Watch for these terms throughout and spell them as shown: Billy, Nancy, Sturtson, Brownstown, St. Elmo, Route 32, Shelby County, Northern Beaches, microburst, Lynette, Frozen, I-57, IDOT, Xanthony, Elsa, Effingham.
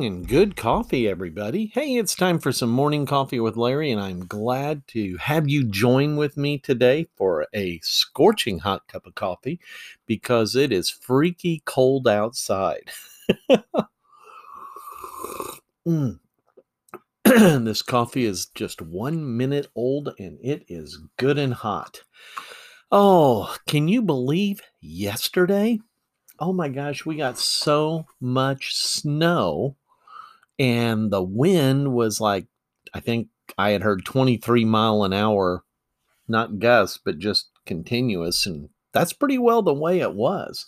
morning and good coffee, everybody. Hey, it's time for some morning coffee with Larry, and I'm glad to have you join with me today for a scorching hot cup of coffee because it is freaky cold outside. This coffee is just 1 minute old, and it is good and hot. Oh, can you believe yesterday? Oh my gosh, we got so much snow, and the wind was like, I think I had heard 23 mile an hour, not gusts, but just continuous, and that's pretty well the way it was.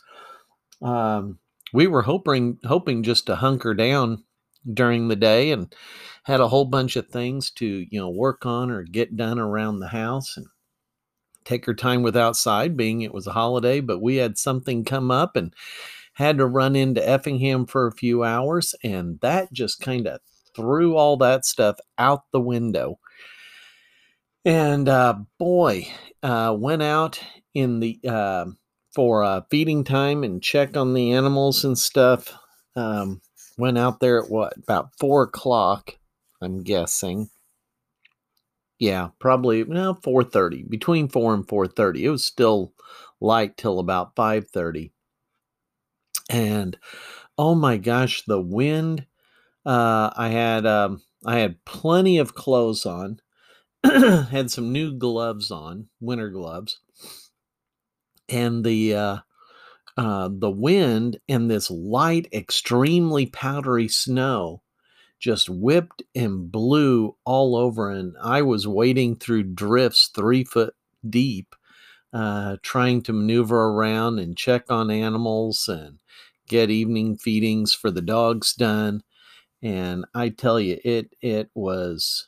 We were hoping just to hunker down during the day and had a whole bunch of things to, work on or get done around the house and take her time with outside, being it was a holiday, but we had something come up and had to run into Effingham for a few hours, and that just kind of threw all that stuff out the window. And went out in the for feeding time and check on the animals and stuff. Went out there at about 4 o'clock, I'm guessing. Yeah, probably 4:30, between 4 and 4:30. It was still light till about 5:30. And oh my gosh, the wind. I had plenty of clothes on. Had some new gloves on, winter gloves. And the wind and this light, extremely powdery snow just whipped and blew all over, and I was wading through drifts 3 foot deep, trying to maneuver around and check on animals and get evening feedings for the dogs done. And I tell you, it was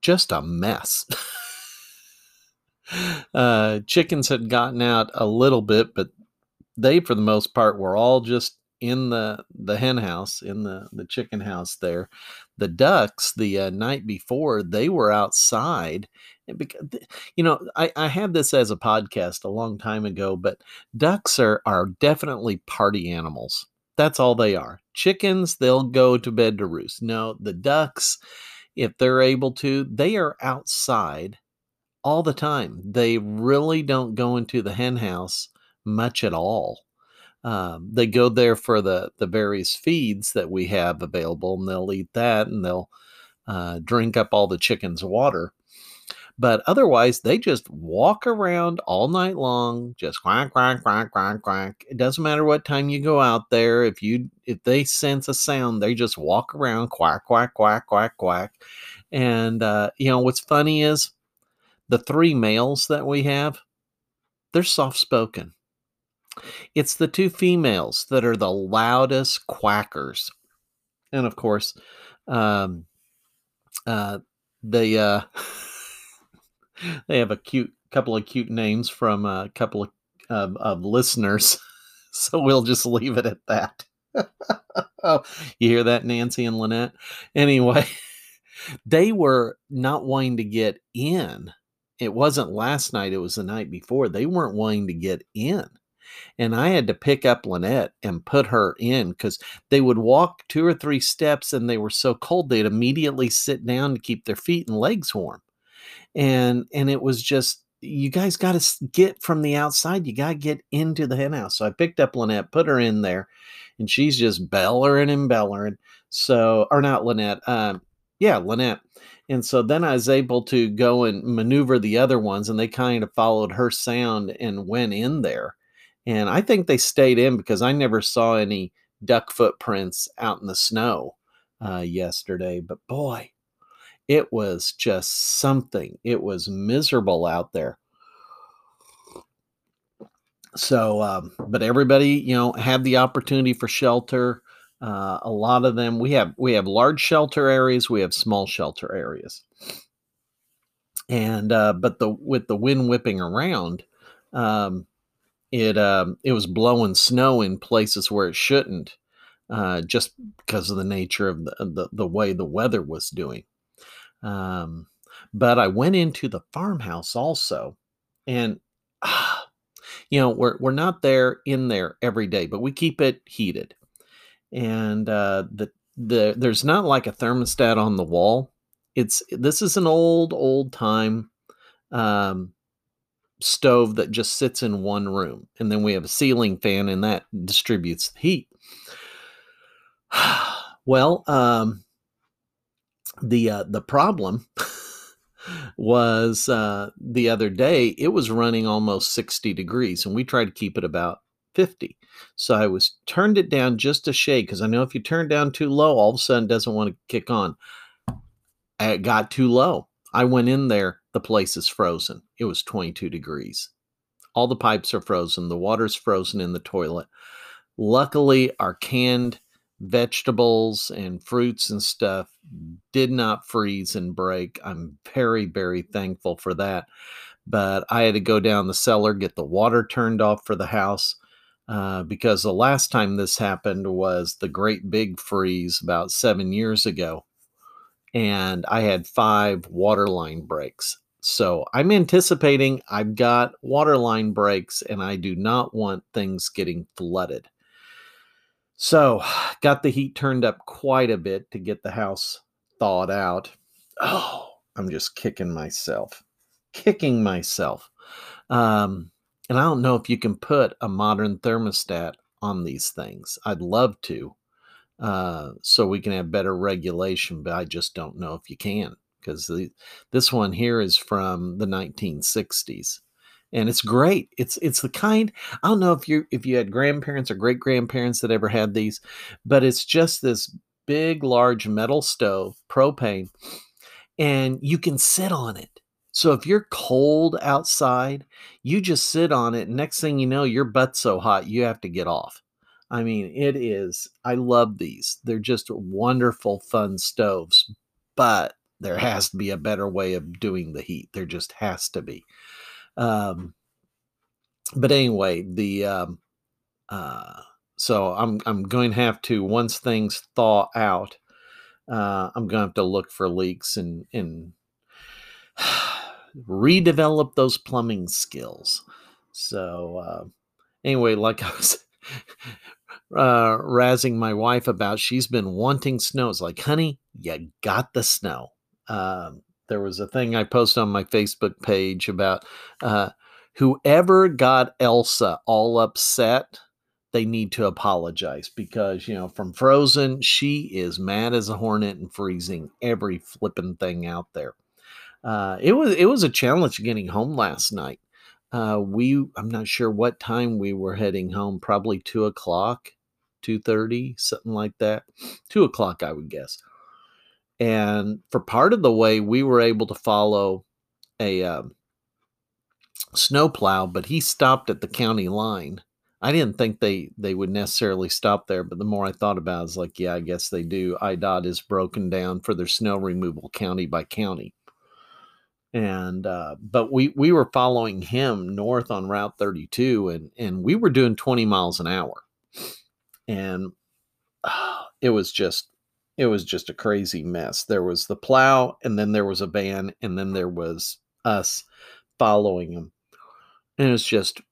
just a mess. Chickens had gotten out a little bit, but they, for the most part, were all just in the hen house, in the chicken house there. The ducks, the night before, they were outside. I had this as a podcast a long time ago, but ducks are definitely party animals. That's all they are. Chickens, they'll go to bed to roost. No, the ducks, if they're able to, they are outside all the time. They really don't go into the hen house much at all. They go there for the various feeds that we have available, and they'll eat that, and they'll drink up all the chicken's water. But otherwise, they just walk around all night long, just quack, quack, quack, quack, quack. It doesn't matter what time you go out there. If they sense a sound, they just walk around, quack, quack, quack, quack, quack. And, what's funny is the three males that we have, they're soft-spoken. It's the two females that are the loudest quackers. And of course, they have a couple of cute names from a couple of listeners. So we'll just leave it at that. Oh, you hear that, Nancy and Lynette? Anyway, they were not wanting to get in. It wasn't last night. It was the night before. They weren't wanting to get in. And I had to pick up Lynette and put her in because they would walk two or three steps and they were so cold they'd immediately sit down to keep their feet and legs warm. And it was just, you guys got to get from the outside. You got to get into the hen house. So I picked up Lynette, put her in there, and she's just bellering and bellering. So, or not Lynette, Lynette. And so then I was able to go and maneuver the other ones, and they kind of followed her sound and went in there. And I think they stayed in because I never saw any duck footprints out in the snow yesterday. But boy, it was just something. It was miserable out there. So, but everybody, had the opportunity for shelter. A lot of them, we have large shelter areas. We have small shelter areas. And with the wind whipping around, It was blowing snow in places where it shouldn't, just because of the nature of the way the weather was doing. But I went into the farmhouse also, and we're not there in there every day, but we keep it heated. And there's not like a thermostat on the wall. This is an old time stove that just sits in one room. And then we have a ceiling fan and that distributes the heat. Well, the problem was the other day, it was running almost 60 degrees and we tried to keep it about 50. So I turned it down just a shade because I know if you turn down too low, all of a sudden it doesn't want to kick on. It got too low. I went in there. The place is frozen. It was 22 degrees. All the pipes are frozen. The water's frozen in the toilet. Luckily, our canned vegetables and fruits and stuff did not freeze and break. I'm very, very thankful for that. But I had to go down the cellar, get the water turned off for the house, because the last time this happened was the great big freeze about 7 years ago. And I had 5 waterline breaks. So I'm anticipating I've got waterline breaks and I do not want things getting flooded. So got the heat turned up quite a bit to get the house thawed out. Oh, I'm just kicking myself. And I don't know if you can put a modern thermostat on these things. I'd love to. So we can have better regulation, but I just don't know if you can, because this one here is from the 1960s and it's great. It's the kind, I don't know if you had grandparents or great grandparents that ever had these, but it's just this big, large metal stove, propane, and you can sit on it. So if you're cold outside, you just sit on it. Next thing you know, your butt's so hot, you have to get off. I mean, it is. I love these. They're just wonderful, fun stoves, but there has to be a better way of doing the heat. There just has to be. But anyway, so I'm going to have to, once things thaw out, I'm going to have to look for leaks and redevelop those plumbing skills. So anyway, like I was razzing my wife about, she's been wanting snow. It's like, honey, you got the snow. There was a thing I posted on my Facebook page about whoever got Elsa all upset, they need to apologize because, you know, from Frozen, she is mad as a hornet and freezing every flipping thing out there. It was a challenge getting home last night. I'm not sure what time we were heading home, probably 2:00, 2:30, something like that. 2:00, I would guess. And for part of the way, we were able to follow a snowplow, but he stopped at the county line. I didn't think they would necessarily stop there, but the more I thought about it, I was like, yeah, I guess they do. IDOT is broken down for their snow removal county by county. And, but we were following him north on Route 32 and we were doing 20 miles an hour and it was just a crazy mess. There was the plow and then there was a van and then there was us following him. And it's just,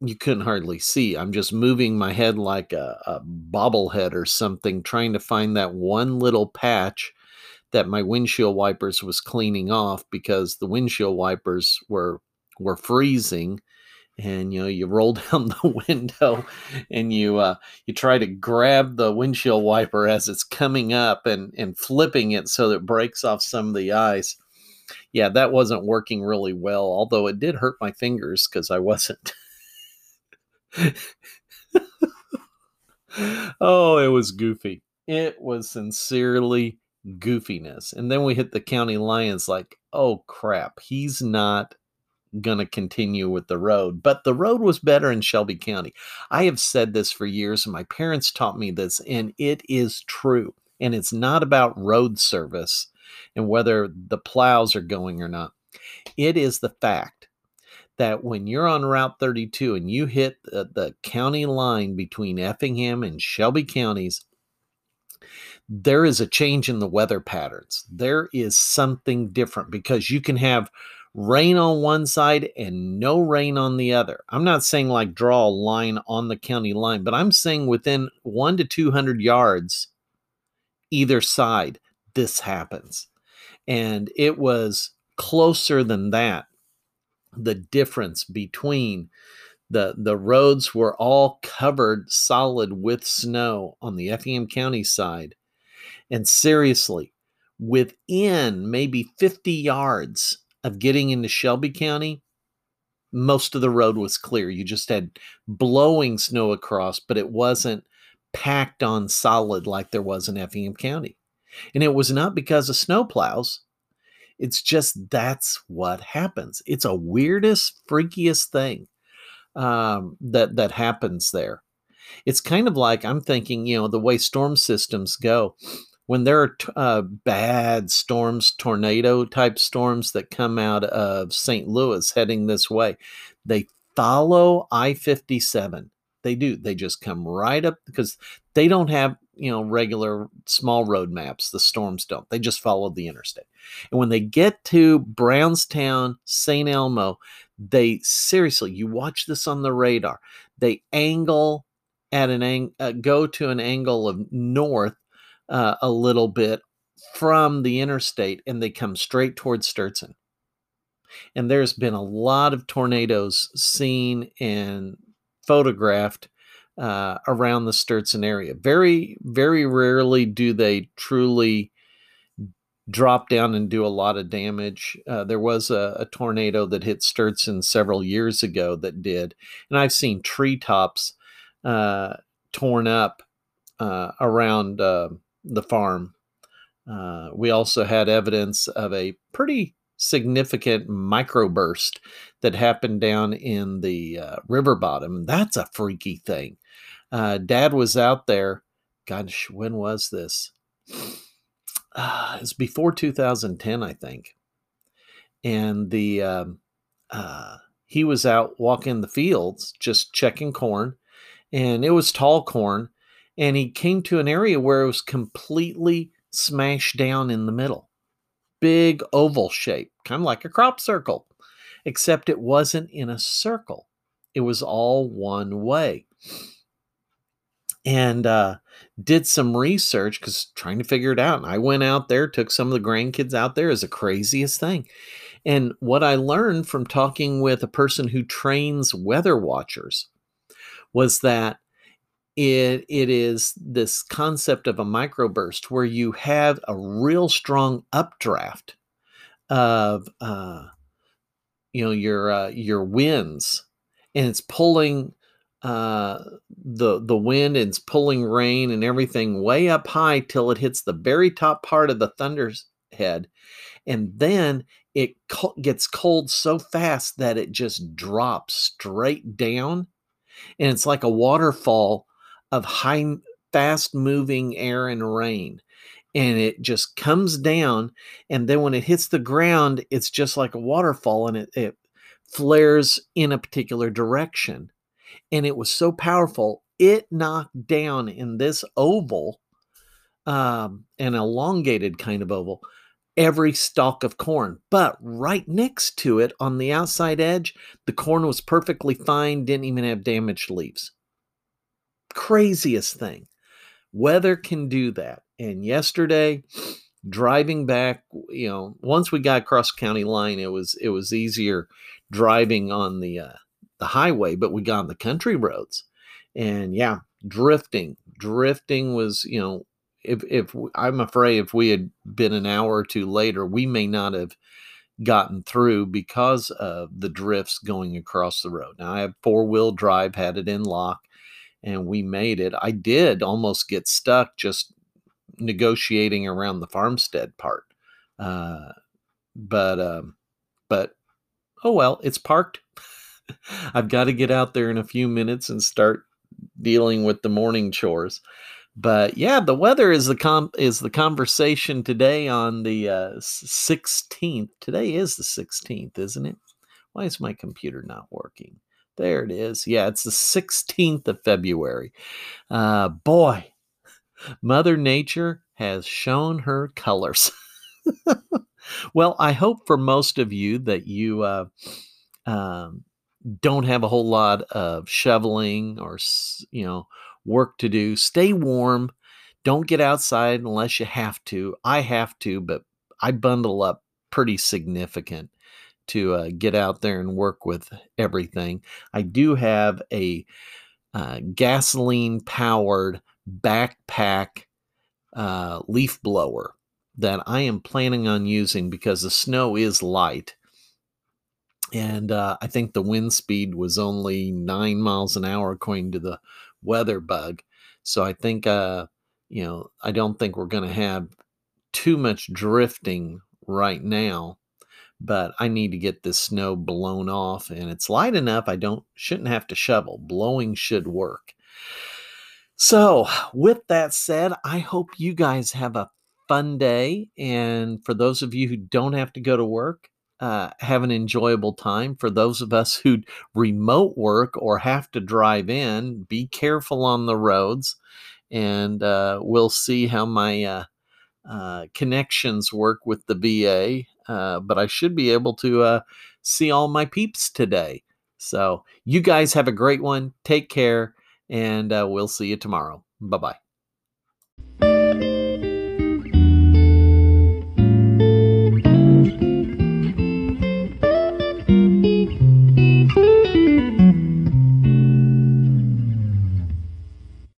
you couldn't hardly see. I'm just moving my head like a bobblehead or something, trying to find that one little patch that my windshield wipers was cleaning off because the windshield wipers were freezing and, you know, you roll down the window and you try to grab the windshield wiper as it's coming up and flipping it so that it breaks off some of the ice. Yeah, that wasn't working really well, although it did hurt my fingers because I wasn't. Oh, it was goofy. It was sincerely goofiness. And then we hit the county lines like, oh crap, he's not going to continue with the road. But the road was better in Shelby County. I have said this for years and my parents taught me this and it is true. And it's not about road service and whether the plows are going or not. It is the fact that when you're on Route 32 and you hit the county line between Effingham and Shelby counties, there is a change in the weather patterns. There is something different because you can have rain on one side and no rain on the other. I'm not saying like draw a line on the county line, but I'm saying within 100 to 200 yards, either side, this happens. And it was closer than that, the difference between the roads were all covered solid with snow on the Effingham County side. And seriously, within maybe 50 yards of getting into Shelby County, most of the road was clear. You just had blowing snow across, but it wasn't packed on solid like there was in Effingham County. And it was not because of snowplows. It's just that's what happens. It's a weirdest, freakiest thing that happens there. It's kind of like I'm thinking, you know, the way storm systems go. When there are bad storms, tornado type storms that come out of St. Louis heading this way, they follow I-57. They do. They just come right up because they don't have, you know, regular small road maps. The storms don't. They just follow the interstate. And when they get to Brownstown, St. Elmo, they seriously, you watch this on the radar. They angle at go to an angle of north. A little bit from the interstate, and they come straight towards Sturtson. And there's been a lot of tornadoes seen and photographed around the Sturtson area. Very, very rarely do they truly drop down and do a lot of damage. There was a tornado that hit Sturtson several years ago that did. And I've seen treetops torn up around the farm. We also had evidence of a pretty significant microburst that happened down in the river bottom. That's a freaky thing. Dad was out there. Gosh, when was this? It's before 2010, I think. And he was out walking the fields, just checking corn, and it was tall corn. And he came to an area where it was completely smashed down in the middle. Big oval shape, kind of like a crop circle, except it wasn't in a circle. It was all one way. And did some research because trying to figure it out. And I went out there, took some of the grandkids out there. Is the craziest thing. And what I learned from talking with a person who trains weather watchers was that it is this concept of a microburst where you have a real strong updraft of, your winds, and it's pulling the wind and it's pulling rain and everything way up high till it hits the very top part of the thunderhead, and then it gets cold so fast that it just drops straight down, and it's like a waterfall of high, fast-moving air and rain. And it just comes down, and then when it hits the ground, it's just like a waterfall, and it flares in a particular direction. And it was so powerful, it knocked down in this oval, an elongated kind of oval, every stalk of corn. But right next to it, on the outside edge, the corn was perfectly fine, didn't even have damaged leaves. Craziest thing. Weather can do that. And yesterday, driving back, you know, once we got across the county line, it was easier driving on the highway, but we got on the country roads. And yeah, drifting was, you know, if I'm afraid if we had been an hour or two later, we may not have gotten through because of the drifts going across the road. Now I have 4-wheel drive, had it in lock. And we made it. I did almost get stuck just negotiating around the farmstead part. But oh well, it's parked. I've got to get out there in a few minutes and start dealing with the morning chores. But yeah, the weather is the conversation today on the 16th. Today is the 16th, isn't it? Why is my computer not working? There it is. Yeah, it's the 16th of February. Boy, Mother Nature has shown her colors. Well, I hope for most of you that you don't have a whole lot of shoveling or, you know, work to do. Stay warm. Don't get outside unless you have to. I have to, but I bundle up pretty significant to get out there and work with everything. I do have a gasoline-powered backpack leaf blower that I am planning on using because the snow is light. And I think the wind speed was only 9 miles an hour according to the weather bug. So I think, I don't think we're going to have too much drifting right now. But I need to get this snow blown off, and it's light enough I shouldn't have to shovel. Blowing should work. So with that said, I hope you guys have a fun day. And for those of you who don't have to go to work, have an enjoyable time. For those of us who remote work or have to drive in, be careful on the roads. And we'll see how my connections work with the VA. But I should be able to see all my peeps today. So you guys have a great one. Take care, and we'll see you tomorrow. Bye-bye.